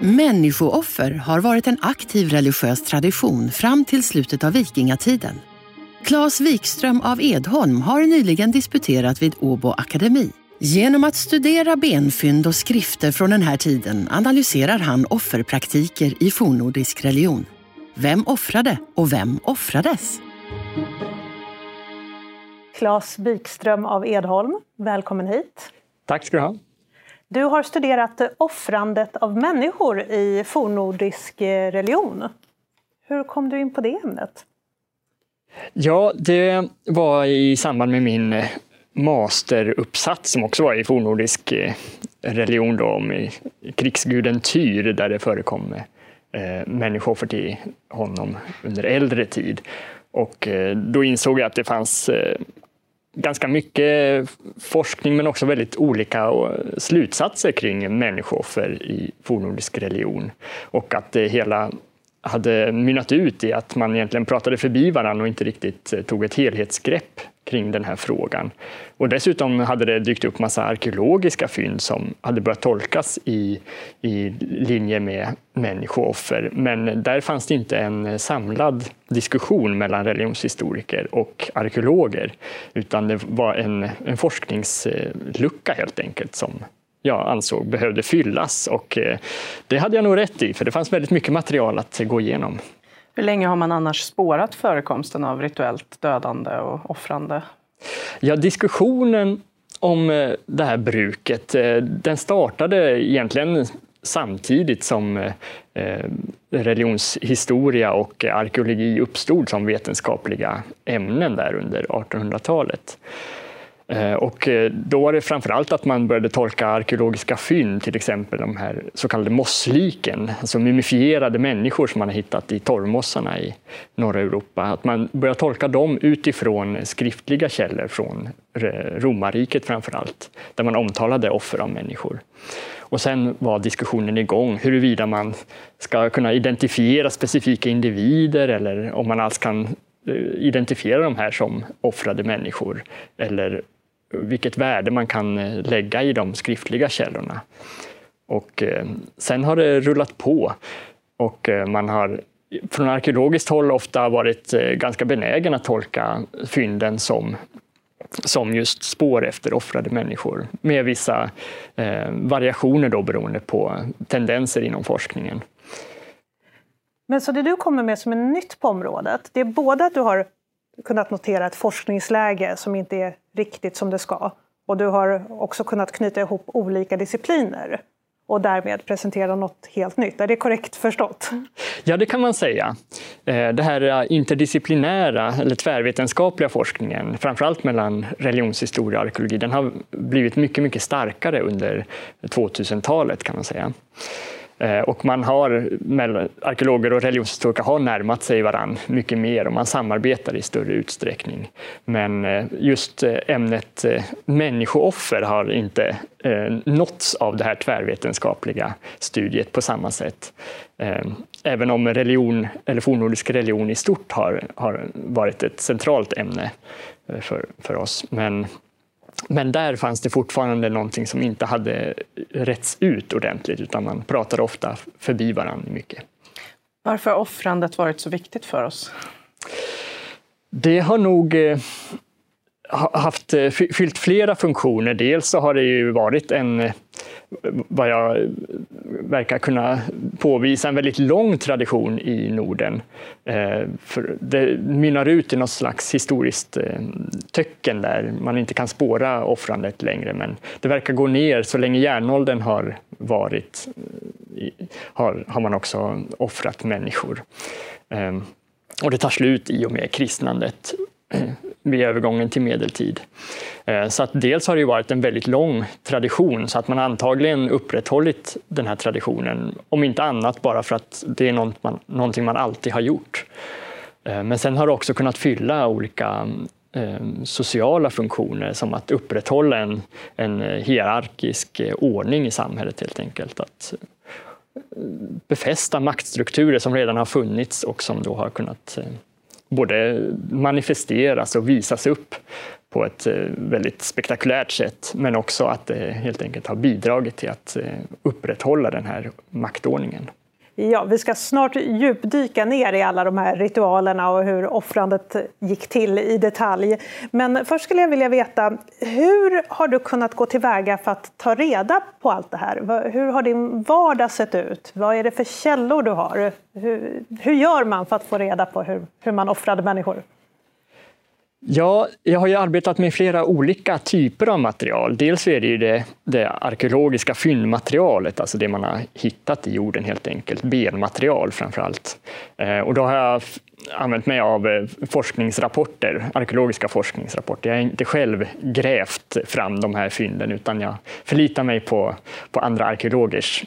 Människooffer har varit en aktiv religiös tradition fram till slutet av vikingatiden. Claes Wikström av Edholm har nyligen disputerat vid Åbo Akademi. Genom att studera benfynd och skrifter från den här tiden analyserar han offerpraktiker i fornnordisk religion. Vem offrade och vem offrades? Claes Wikström av Edholm, välkommen hit. Tack ska du ha. Du har studerat offrandet av människor i fornnordisk religion. Hur kom du in på det ämnet? Ja, det var i samband med min masteruppsats som också var i fornnordisk religion då, om krigsguden Tyr, där det förekom människooffer till honom under äldre tid. Och då insåg jag att det fanns ganska mycket forskning men också väldigt olika slutsatser kring människooffer i fornnordisk religion. Och att det hela hade mynnat ut i att man egentligen pratade förbi varandra och inte riktigt tog ett helhetsgrepp kring den här frågan. Och dessutom hade det dykt upp massa arkeologiska fynd som hade börjat tolkas i linje med människooffer. Men där fanns det inte en samlad diskussion mellan religionshistoriker och arkeologer, utan det var en forskningslucka helt enkelt som jag ansåg behövde fyllas. Och det hade jag nog rätt i, för det fanns väldigt mycket material att gå igenom. Hur länge har man annars spårat förekomsten av rituellt dödande och offrande? Ja, diskussionen om det här bruket, den startade egentligen samtidigt som religionshistoria och arkeologi uppstod som vetenskapliga ämnen där under 1800-talet. Och då var det framförallt att man började tolka arkeologiska fynd, till exempel de här så kallade mossliken, alltså mumifierade människor som man har hittat i torvmossarna i norra Europa. Att man började tolka dem utifrån skriftliga källor från romarriket framförallt, där man omtalade offer av människor. Och sen var diskussionen igång huruvida man ska kunna identifiera specifika individer eller om man alls kan identifiera de här som offrade människor, eller vilket värde man kan lägga i de skriftliga källorna. Och sen har det rullat på, och man har från arkeologiskt håll ofta varit ganska benägen att tolka fynden som just spår efter offrade människor, med vissa variationer då, beroende på tendenser inom forskningen. Men så det du kommer med som är nytt på området, det är både att du har kunnat notera ett forskningsläge som inte är riktigt som det ska, och du har också kunnat knyta ihop olika discipliner och därmed presentera något helt nytt. Är det korrekt förstått? Ja, det kan man säga. Det här interdisciplinära eller tvärvetenskapliga forskningen, framförallt mellan religionshistoria och arkeologi, den har blivit mycket, mycket starkare under 2000-talet kan man säga. Och man har, arkeologer och religionshistoriker har närmat sig varann mycket mer och man samarbetar i större utsträckning. Men just ämnet människooffer har inte nåtts av det här tvärvetenskapliga studiet på samma sätt. Även om religion, eller fornnordisk religion i stort, har varit ett centralt ämne för oss. Men där fanns det fortfarande någonting som inte hade rätts ut ordentligt, utan man pratade ofta förbi varandra mycket. Varför har offrandet varit så viktigt för oss? Det har nog fyllt flera funktioner. Dels så har det ju varit vad jag verkar kunna påvisa, en väldigt lång tradition i Norden. För det mynnar ut i något slags historiskt töcken där man inte kan spåra offrandet längre, men det verkar gå ner. Så länge järnåldern har varit har man också offrat människor. Och det tar slut i och med kristnandet vid övergången till medeltid. Så att dels har det varit en väldigt lång tradition, så att man antagligen upprätthållit den här traditionen, om inte annat bara för att det är någonting man alltid har gjort. Men sen har det också kunnat fylla olika sociala funktioner, som att upprätthålla en hierarkisk ordning i samhället helt enkelt. Att befästa maktstrukturer som redan har funnits och som då har kunnat både manifesteras och visas upp på ett väldigt spektakulärt sätt, men också att det helt enkelt har bidragit till att upprätthålla den här maktordningen. Ja, vi ska snart djupdyka ner i alla de här ritualerna och hur offrandet gick till i detalj. Men först skulle jag vilja veta, hur har du kunnat gå tillväga för att ta reda på allt det här? Hur har din vardag sett ut? Vad är det för källor du har? Hur gör man för att få reda på hur man offrade människor? Ja, jag har ju arbetat med flera olika typer av material. Dels är det ju det arkeologiska fyndmaterialet, alltså det man har hittat i jorden helt enkelt, benmaterial framförallt. Och då har jag använt mig av forskningsrapporter, arkeologiska forskningsrapporter. Jag har inte själv grävt fram de här fynden, utan jag förlitar mig på andra arkeologers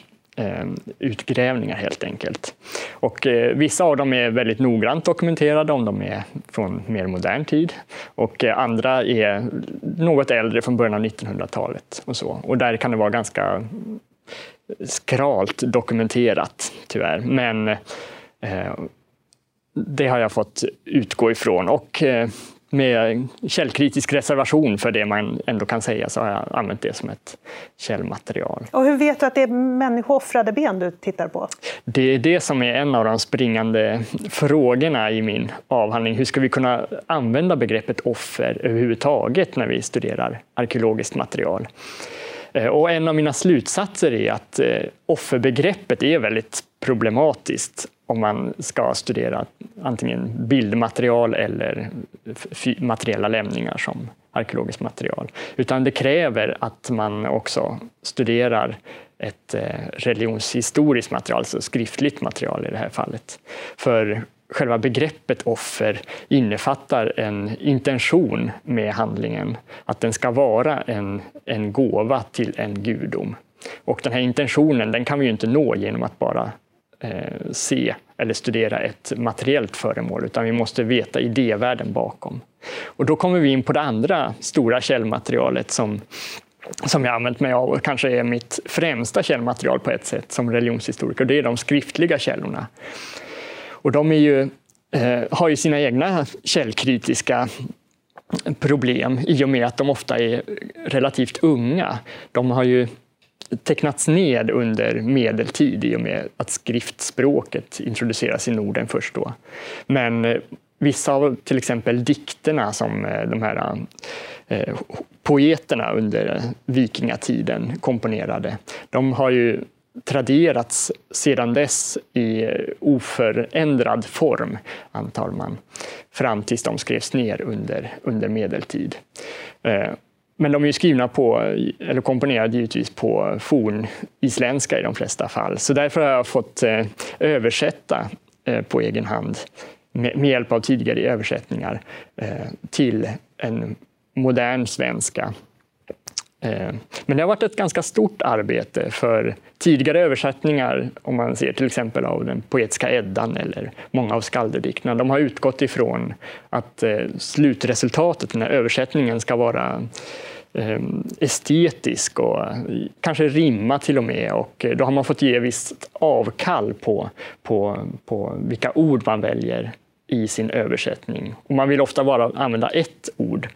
utgrävningar helt enkelt. Och vissa av dem är väldigt noggrant dokumenterade, om de är från mer modern tid, och andra är något äldre, från början av 1900-talet och så. Och där kan det vara ganska skralt dokumenterat tyvärr, men det har jag fått utgå ifrån, och med källkritisk reservation för det man ändå kan säga, så har jag använt det som ett källmaterial. Och hur vet du att det är människoffrade ben du tittar på? Det är det som är en av de springande frågorna i min avhandling. Hur ska vi kunna använda begreppet offer överhuvudtaget när vi studerar arkeologiskt material? Och en av mina slutsatser är att offerbegreppet är väldigt problematiskt om man ska studera antingen bildmaterial eller materiella lämningar som arkeologiskt material. Utan det kräver att man också studerar ett religionshistoriskt material, alltså skriftligt material i det här fallet. För själva begreppet offer innefattar en intention med handlingen, att den ska vara en gåva till en gudom. Och den här intentionen, den kan vi ju inte nå genom att bara se eller studera ett materiellt föremål, utan vi måste veta idévärlden bakom. Och då kommer vi in på det andra stora källmaterialet som jag använt mig av, och kanske är mitt främsta källmaterial på ett sätt som religionshistoriker, och det är de skriftliga källorna. Och de är har ju sina egna källkritiska problem i och med att de ofta är relativt unga. De har ju tecknats ned under medeltid i och med att skriftspråket introduceras i Norden först då. Men vissa av till exempel dikterna som de här poeterna under vikingatiden komponerade, de har ju traderats sedan dess i oförändrad form, antar man, fram tills de skrevs ner under medeltid. Men de är ju skrivna på, eller komponerade givetvis på, fornisländska i de flesta fall. Så därför har jag fått översätta på egen hand, med hjälp av tidigare översättningar, till en modern svenska. Men det har varit ett ganska stort arbete, för tidigare översättningar, om man ser till exempel av den poetiska Eddan eller många av skaldedikterna, de har utgått ifrån att slutresultatet, den här översättningen, ska vara estetisk och kanske rimma till och med, och då har man fått ge visst avkall på vilka ord man väljer i sin översättning. Och man vill ofta bara använda ett ord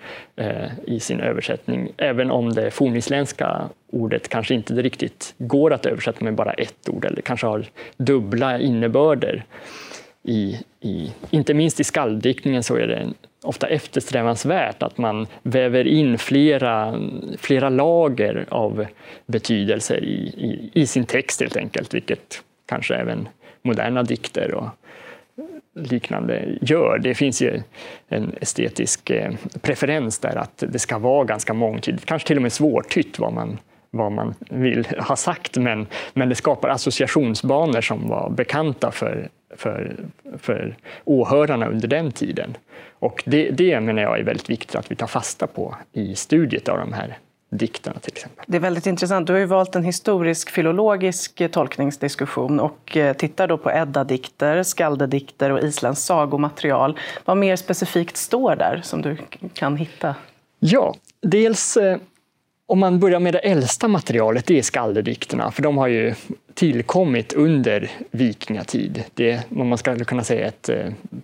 i sin översättning, även om det fornisländska ordet kanske inte riktigt går att översätta med bara ett ord, eller kanske har dubbla innebörder. Inte minst i skalddiktningen så är det ofta eftersträvansvärt att man väver in flera lager av betydelser i sin text helt enkelt, vilket kanske även moderna dikter och liknande gör. Det finns ju en estetisk preferens där, att det ska vara ganska mångtydigt, kanske till och med svårtytt vad man vill ha sagt, men det skapar associationsbanor som var bekanta för åhörarna under den tiden. Och det menar jag är väldigt viktigt att vi tar fasta på i studiet av de här dikterna till exempel. Det är väldigt intressant. Du har ju valt en historisk-filologisk tolkningsdiskussion och tittar då på Edda-dikter, skaldedikter och Islands sagomaterial. Vad mer specifikt står där som du kan hitta? Ja, dels om man börjar med det äldsta materialet, det är skaldedikterna, för de har ju tillkommit under vikingatid. Det är vad man skulle kunna säga ett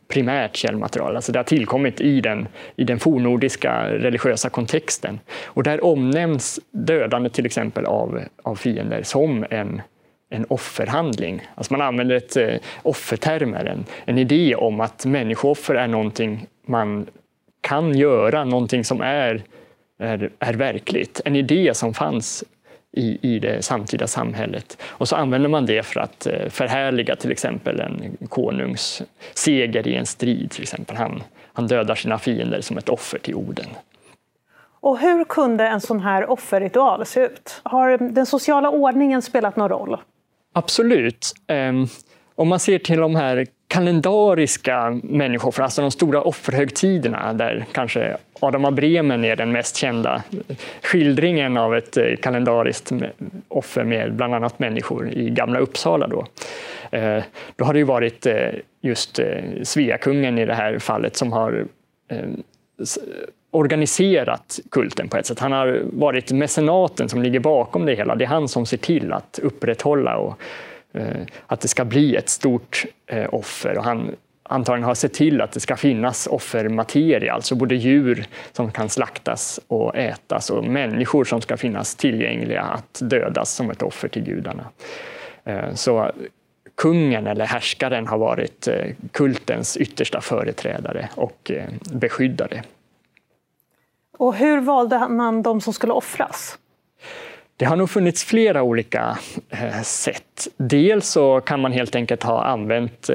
primärt källmaterial. Alltså det har tillkommit i den fornnordiska religiösa kontexten. Och där omnämns dödande till exempel av fiender som en offerhandling. Alltså man använder offertermer, en idé om att människoffer är någonting man kan göra, någonting som är verkligt. En idé som fanns i det samtida samhället. Och så använder man det för att förhärliga till exempel en konungs seger i en strid. Till exempel. Han dödar sina fiender som ett offer till Oden. Och hur kunde en sån här offerritual se ut? Har den sociala ordningen spelat någon roll? Absolut. Om man ser till de här kalendariska människor, alltså de stora offerhögtiderna där kanske Adam av Bremen är den mest kända skildringen av ett kalendariskt offer med bland annat människor i gamla Uppsala. Då har det ju varit just Sveakungen i det här fallet som har organiserat kulten på ett sätt. Han har varit mecenaten som ligger bakom det hela. Det är han som ser till att upprätthålla och att det ska bli ett stort offer, och han antagligen har sett till att det ska finnas offermaterial, alltså både djur som kan slaktas och ätas och människor som ska finnas tillgängliga att dödas som ett offer till gudarna. Så kungen eller härskaren har varit kultens yttersta företrädare och beskyddare. Och hur valde man de som skulle offras? Det har nog funnits flera olika sätt. Dels så kan man helt enkelt ha använt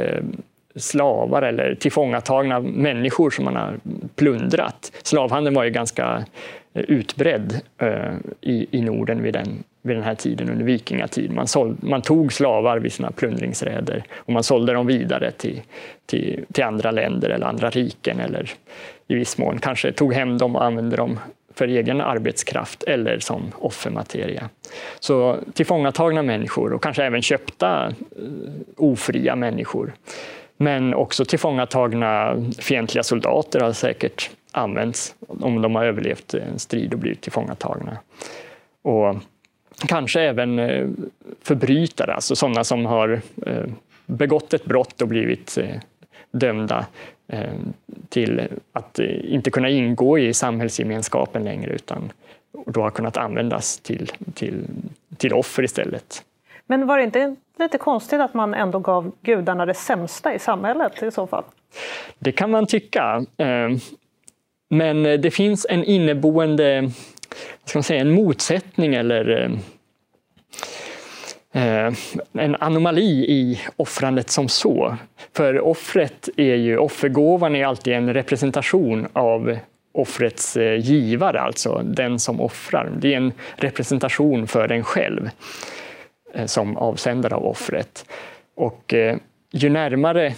slavar eller tillfångatagna människor som man har plundrat. Slavhandeln var ju ganska utbredd i Norden vid den här tiden, under vikingatid. Man tog slavar vid sina plundringsräder och man sålde dem vidare till andra länder eller andra riken, eller i viss mån kanske tog hem dem och använde dem för egen arbetskraft eller som offermateria. Så tillfångatagna människor och kanske även köpta ofria människor. Men också tillfångatagna fientliga soldater har säkert använts om de har överlevt en strid och blivit tillfångatagna. Och kanske även förbrytare, alltså sådana som har begått ett brott och blivit dömda till att inte kunna ingå i samhällsgemenskapen längre, utan då har kunnat användas till offer istället. Men var det inte lite konstigt att man ändå gav gudarna det sämsta i samhället i så fall? Det kan man tycka, men det finns en inneboende, vad ska man säga, en motsättning eller en anomali i offrandet som så. För offergåvan är alltid en representation av offrets givare, alltså den som offrar. Det är en representation för den själv som avsändare av offret. Och ju närmare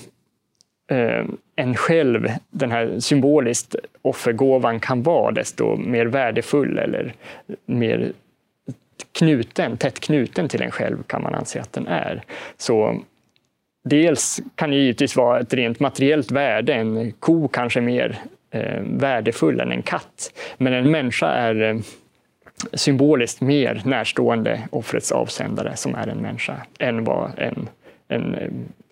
en själv den här symboliskt offergåvan kan vara, desto mer värdefull eller mer tätt knuten till en själv kan man anse att den är. Så dels kan det givetvis vara ett rent materiellt värde, en ko kanske mer värdefull än en katt, men en människa är symboliskt mer närstående offrets avsändare, som är en människa, än vad en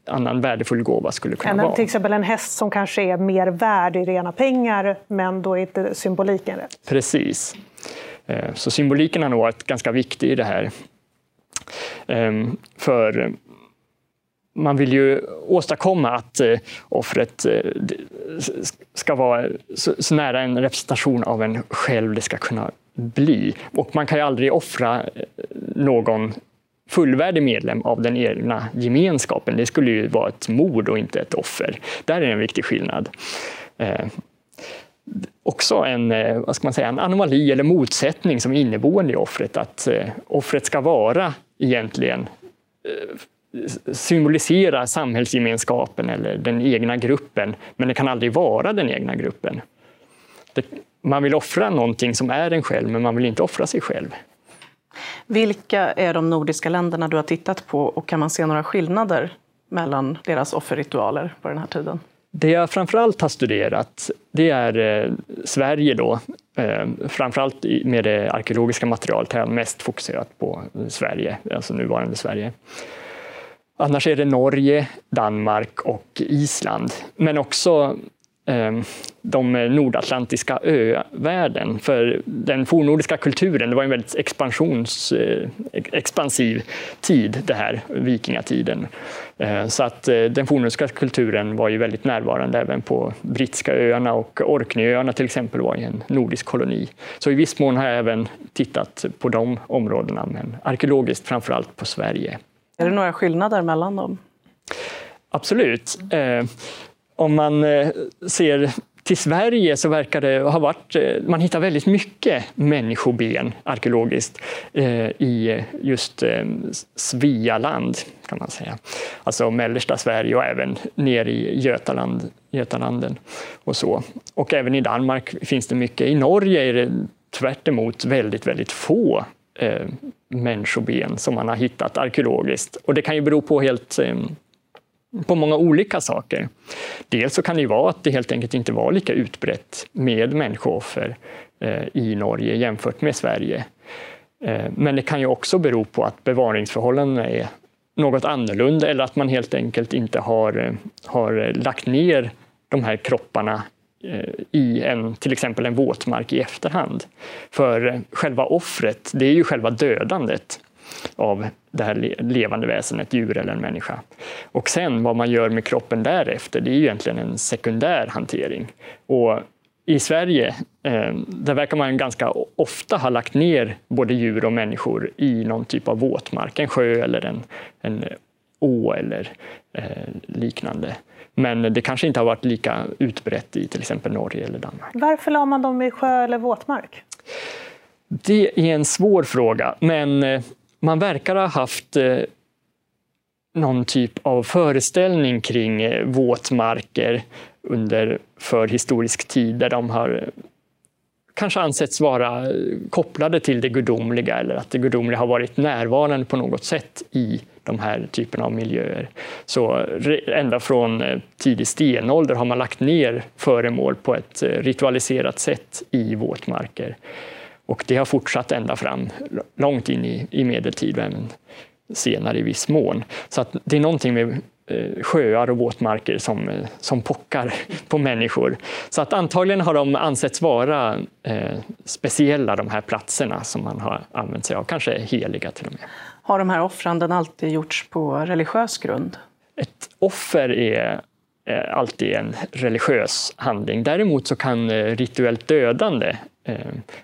annan värdefull gåva skulle kunna vara. Till exempel en häst som kanske är mer värd i rena pengar, men då är inte symboliken rätt. Precis. Så symboliken har nog varit ganska viktig i det här. För man vill ju åstadkomma att offret ska vara så nära en representation av en själv det ska kunna bli. Och man kan ju aldrig offra någon fullvärdig medlem av den egna gemenskapen. Det skulle ju vara ett mord och inte ett offer. Där är en viktig skillnad. Också en anomali eller motsättning som är inneboende i offret, att offret ska vara egentligen symbolisera samhällsgemenskapen eller den egna gruppen, men det kan aldrig vara den egna gruppen. Det, man vill offra någonting som är en själv, men man vill inte offra sig själv. Vilka är de nordiska länderna du har tittat på, och kan man se några skillnader mellan deras offerritualer på den här tiden? Det jag framförallt har studerat, det är Sverige då, framförallt med det arkeologiska materialet har jag mest fokuserat på Sverige, alltså nuvarande Sverige. Annars är det Norge, Danmark och Island, men också de nordatlantiska övärlden. För den fornnordiska kulturen, det var en väldigt expansiv tid, det här vikingatiden. Så att den fornnordiska kulturen var ju väldigt närvarande även på brittiska öarna, och Orkneyöarna till exempel var ju en nordisk koloni. Så i viss mån har jag även tittat på de områdena, men arkeologiskt framförallt på Sverige. Är det några skillnader mellan dem? Absolut. Om man ser till Sverige så verkar det ha varit, man hittar väldigt mycket människoben arkeologiskt i just Svealand kan man säga. Alltså mellersta Sverige och även ner i Götalanden och så. Och även i Danmark finns det mycket. I Norge är det tvärt emot väldigt, väldigt få människoben som man har hittat arkeologiskt. Och det kan ju bero på helt... på många olika saker. Dels så kan det ju vara att det helt enkelt inte var lika utbrett med människooffer i Norge jämfört med Sverige. Men det kan ju också bero på att bevaringsförhållandena är något annorlunda, eller att man helt enkelt inte har lagt ner de här kropparna i till exempel en våtmark i efterhand. För själva offret, det är ju själva dödandet av det här levande väsenet, djur eller en människa. Och sen vad man gör med kroppen därefter, det är ju egentligen en sekundär hantering. Och i Sverige, där verkar man ganska ofta ha lagt ner både djur och människor i någon typ av våtmark, en sjö eller en å eller liknande. Men det kanske inte har varit lika utbrett i till exempel Norge eller Danmark. Varför la man dem i sjö eller våtmark? Det är en svår fråga, men man verkar ha haft någon typ av föreställning kring våtmarker under förhistorisk tid, där de har kanske ansetts vara kopplade till det gudomliga, eller att det gudomliga har varit närvarande på något sätt i de här typen av miljöer. Så ända från tidig stenålder har man lagt ner föremål på ett ritualiserat sätt i våtmarker. Och det har fortsatt ända fram, långt in i medeltid, men senare i viss mån. Så att det är någonting med sjöar och våtmarker som pockar på människor. Så att antagligen har de ansetts vara speciella, de här platserna som man har använt sig av, kanske heliga till och med. Har de här offranden alltid gjorts på religiös grund? Ett offer är alltid en religiös handling. Däremot så kan rituellt dödande,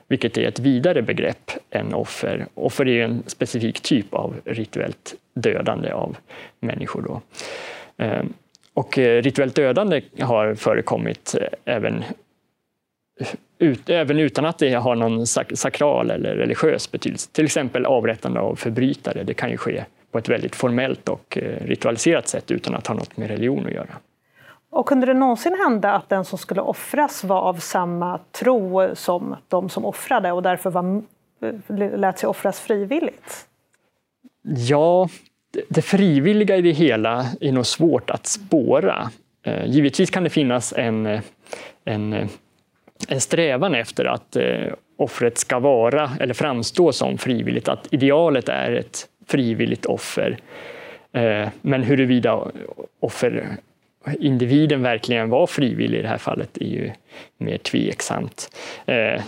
vilket är ett vidare begrepp än offer. Offer är ju en specifik typ av rituellt dödande av människor då. Och rituellt dödande har förekommit även utan att det har någon sakral eller religiös betydelse. Till exempel avrättande av förbrytare. Det kan ju ske på ett väldigt formellt och ritualiserat sätt utan att ha något med religion att göra. Och kunde det någonsin hända att den som skulle offras var av samma tro som de som offrade, och därför lät sig offras frivilligt? Ja, det frivilliga i det hela är nog svårt att spåra. Givetvis kan det finnas en strävan efter att offret ska vara eller framstå som frivilligt, att idealet är ett frivilligt offer. Men huruvida individen verkligen var frivillig i det här fallet är ju mer tveksamt.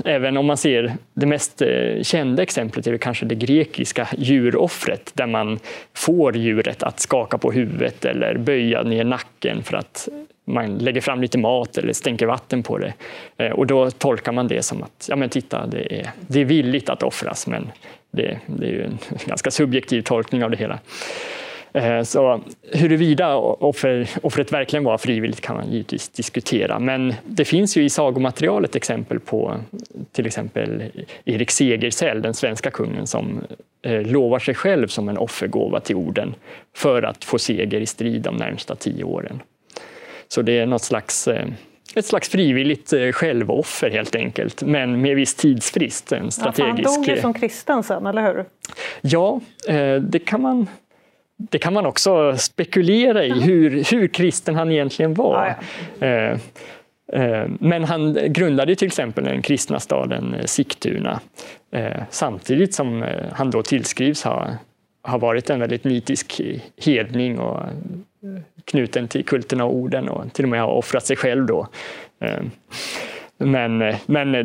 Även om man ser det mest kända exemplet, är det kanske det grekiska djuroffret, där man får djuret att skaka på huvudet eller böja ner nacken för att man lägger fram lite mat eller stänker vatten på det. Och då tolkar man det som att, ja men titta, det är villigt att offras, men det är ju en ganska subjektiv tolkning av det hela. Så huruvida offret verkligen var frivilligt kan man givetvis diskutera. Men det finns ju i sagomaterialet exempel på till exempel Erik Segersäll, den svenska kungen, som lovar sig själv som en offergåva till orden för att få seger i strid de närmsta 10 åren. Så det är något slags Ett slags frivilligt självoffer helt enkelt, men med viss tidsfrist. En strategisk... Ja, han dog ju som kristen sen, eller hur? Ja, det kan man också spekulera i, hur kristen han egentligen var. Ja, ja. Men han grundade till exempel den kristna staden Sigtuna, samtidigt som han då tillskrivs ha varit en väldigt nitisk hedning och knuten till kulten och orden, och till och med har offrat sig själv då. Men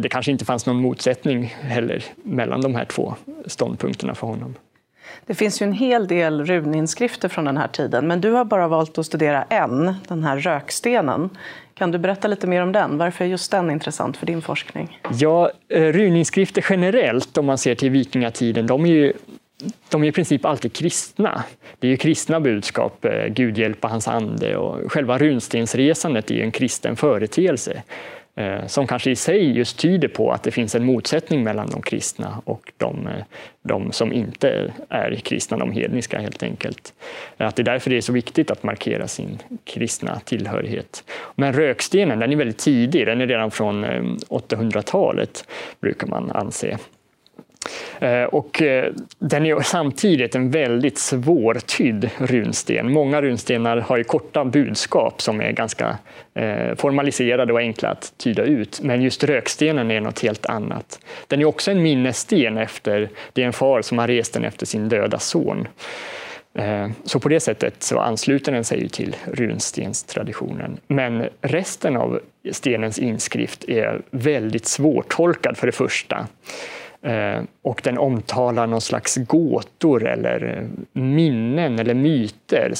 det kanske inte fanns någon motsättning heller mellan de här två ståndpunkterna för honom. Det finns ju en hel del runinskrifter från den här tiden, men du har bara valt att studera en, den här rökstenen. Kan du berätta lite mer om den? Varför är just den intressant för din forskning? Ja, runinskrifter generellt, om man ser till vikingatiden, de är i princip alltid kristna. Det är ju kristna budskap, Gud hjälpa hans ande, och själva runstensresandet är ju en kristen företeelse som kanske i sig just tyder på att det finns en motsättning mellan de kristna och de som inte är kristna, de hedniska helt enkelt. Att det är därför det är så viktigt att markera sin kristna tillhörighet. Men rökstenen, den är väldigt tidig, den är redan från 800-talet brukar man anse. Och den är samtidigt en väldigt svårtydd runsten. Många runstenar har ju korta budskap som är ganska formaliserade och enkla att tyda ut. Men just rökstenen är något helt annat. Den är också en minnessten efter... Det är en far som har rest den efter sin döda son. Så på det sättet så ansluter den sig till runstenstraditionen. Men resten av stenens inskrift är väldigt svårtolkad för det första. Och den omtalar någon slags gåtor eller minnen eller myter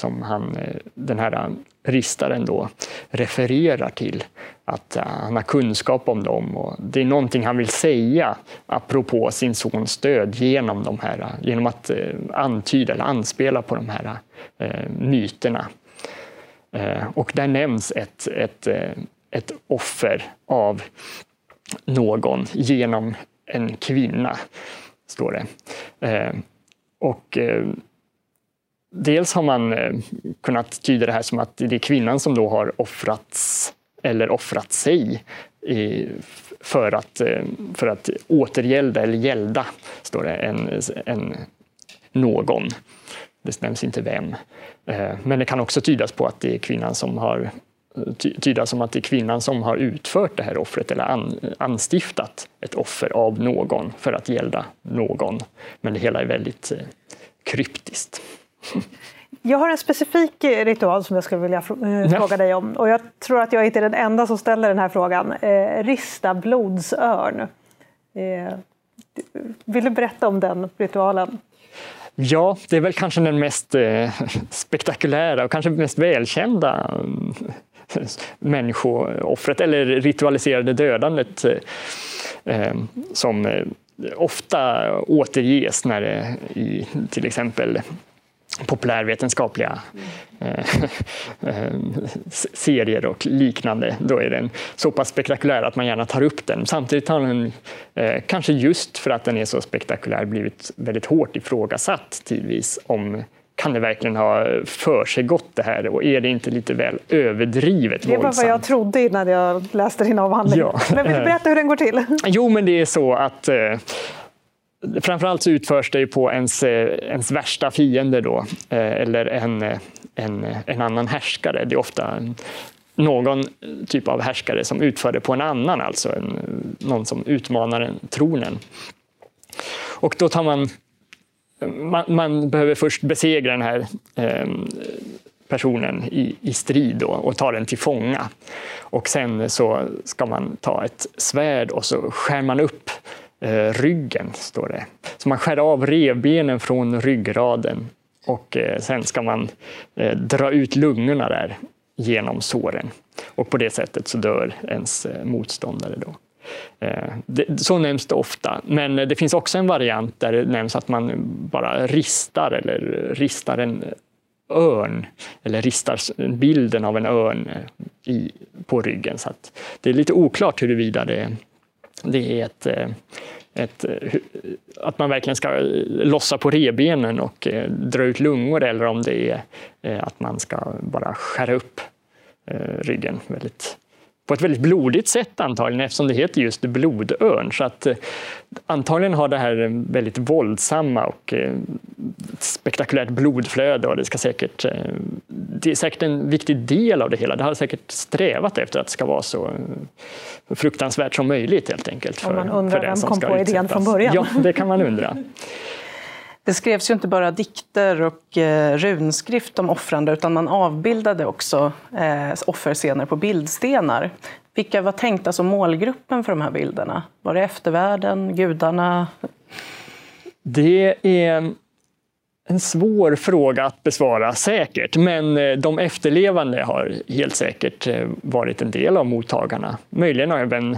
som han, den här ristaren då, refererar till. Att han har kunskap om dem, och det är någonting han vill säga apropå sin sons död genom de här, genom att antyda eller anspela på de här myterna. Och där nämns ett offer av någon genom en kvinna, står det. Och dels har man kunnat tyda det här som att det är kvinnan som då har offrats eller offrat sig för att återgälda eller gälda, står det, en någon. Det nämns inte vem. Men det kan också tydas på att det är kvinnan som har... tydas som att det är kvinnan som har utfört det här offret eller anstiftat ett offer av någon för att gälda någon. Men det hela är väldigt kryptiskt. Jag har en specifik ritual som jag skulle vilja fråga dig om. Och jag tror att jag inte är den enda som ställer den här frågan. Rista blodsörn. Vill du berätta om den ritualen? Ja, det är väl kanske den mest spektakulära och kanske mest välkända människooffret eller ritualiserade dödandet som ofta återges när det i till exempel populärvetenskapliga serier och liknande. Då är den så pass spektakulär att man gärna tar upp den. Samtidigt har den, kanske just för att den är så spektakulär, blivit väldigt hårt ifrågasatt tidvis om... Kan det verkligen ha för sig gott det här? Och är det inte lite väl överdrivet? Det var våldsamt? Vad jag trodde innan jag läste din avhandling. Ja. Men vill du berätta hur den går till? Jo, men det är så att framförallt så utförs det på ens värsta fiende då, eller en annan härskare. Det är ofta någon typ av härskare som utför det på en annan, alltså någon som utmanar tronen. Och då tar man behöver först besegra den här personen i strid då, och ta den till fånga. Och sen så ska man ta ett svärd och så skär man upp ryggen, står det. Så man skär av revbenen från ryggraden, och sen ska man dra ut lungorna där genom såren. Och på det sättet så dör ens motståndare då. Så nämns det ofta, men det finns också en variant där det nämns att man bara ristar, eller ristar en örn, eller ristar bilden av en örn på ryggen. Så att det är lite oklart huruvida det är att man verkligen ska lossa på rebenen och dra ut lungor, eller om det är att man ska bara skära upp ryggen väldigt på ett väldigt blodigt sätt antagligen, eftersom det heter just blodörn. Så att antagligen har det här väldigt våldsamma och spektakulärt blodflöde, och det är säkert en viktig del av det hela. Det har säkert strävat efter att det ska vara så fruktansvärt som möjligt, helt enkelt. Om man undrar vem som kom på idén från början. Ja, det kan man undra. Det skrevs ju inte bara dikter och runskrift om offrande, utan man avbildade också offerscener på bildstenar. Vilka var tänkta som målgruppen för de här bilderna? Var det eftervärlden, gudarna? Det är en svår fråga att besvara säkert, men de efterlevande har helt säkert varit en del av mottagarna. Möjligen även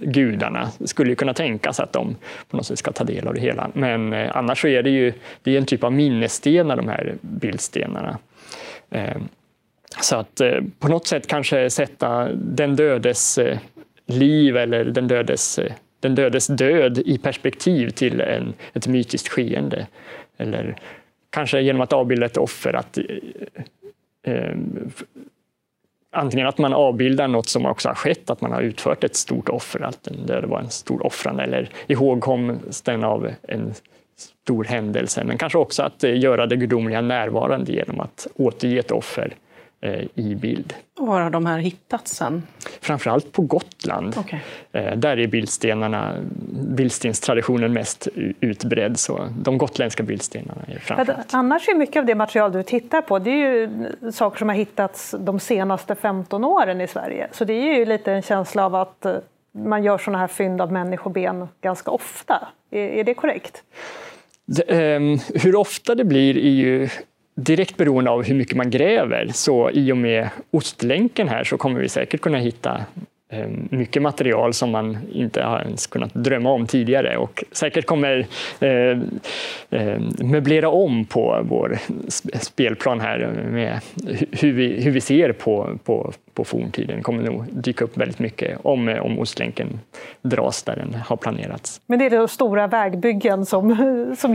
gudarna skulle kunna tänkas att de på något sätt ska ta del av det hela. Men annars så är det ju det är en typ av minnesstenar, de här bildstenarna. Så att på något sätt kanske sätta den dödes liv eller den dödes död i perspektiv till ett mytiskt skeende. Eller kanske genom att avbilda ett offer. Antingen att man avbildar något som också har skett, att man har utfört ett stort offer, att den döde var en stor offrande, eller ihågkomsten av en stor händelse. Men kanske också att göra det gudomliga närvarande genom att återge ett offer i bild. Och var har de här hittats sen? Framförallt på Gotland. Okay. Där är bildstenstraditionen mest utbredd, så de gotländska bildstenarna är framförallt. Annars är mycket av det material du tittar på, det är ju saker som har hittats de senaste 15 åren i Sverige. Så det är ju lite en känsla av att man gör sådana här fynd av människoben ganska ofta. Är det korrekt? Hur ofta det blir är ju direkt beroende av hur mycket man gräver, så i och med Ostlänken här så kommer vi säkert kunna hitta mycket material som man inte har ens kunnat drömma om tidigare, och säkert kommer möblera om på vår spelplan här med hur vi ser på forntiden. Det kommer nog dyka upp väldigt mycket om Ostlänken dras där den har planerats. Men det är de stora vägbyggen som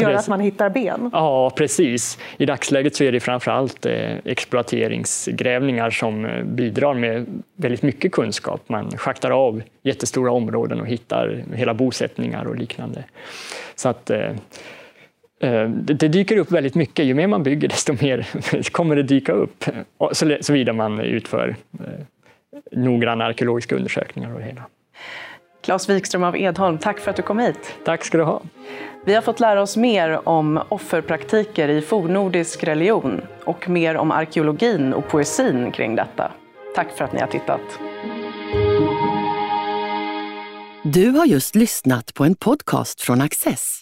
gör att man hittar ben? Ja, precis. I dagsläget så är det framförallt exploateringsgrävningar som bidrar med väldigt mycket kunskap. Man schaktar av jättestora områden och hittar hela bosättningar och liknande. Så att det dyker upp väldigt mycket. Ju mer man bygger, desto mer kommer det dyka upp. Såvida man utför noggranna arkeologiska undersökningar och det hela. Claes Wikström av Edholm, tack för att du kom hit. Tack ska du ha. Vi har fått lära oss mer om offerpraktiker i fornnordisk religion och mer om arkeologin och poesin kring detta. Tack för att ni har tittat. Du har just lyssnat på en podcast från Access.